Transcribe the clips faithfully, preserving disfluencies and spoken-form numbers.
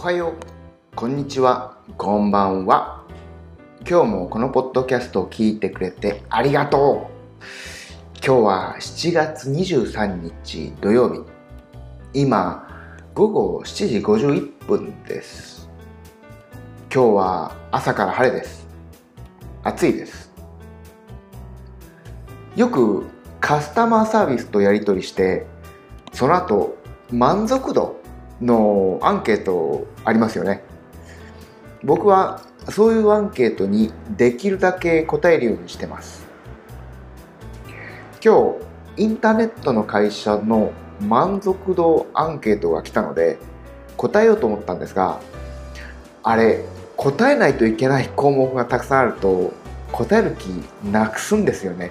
おはよう、こんにちは、こんばんは。今日もこのポッドキャストを聞いてくれてありがとう。今日はしちがつにじゅうさんにち土曜日、今ごごしちじごじゅういっぷんです。今日は朝から晴れです。暑いです。よくカスタマーサービスとやり取りして、その後満足度のアンケートありますよね。僕はそういうアンケートにできるだけ答えるようにしてます。今日インターネットの会社の満足度アンケートが来たので答えようと思ったんですが、あれ答えないといけない項目がたくさんあると答える気なくすんですよね。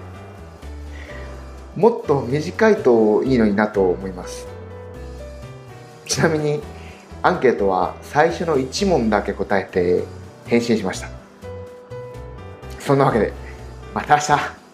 もっと短いといいのになと思います。ちなみにアンケートは最初のいちもんだけ答えて返信しました。そんなわけでまた明日。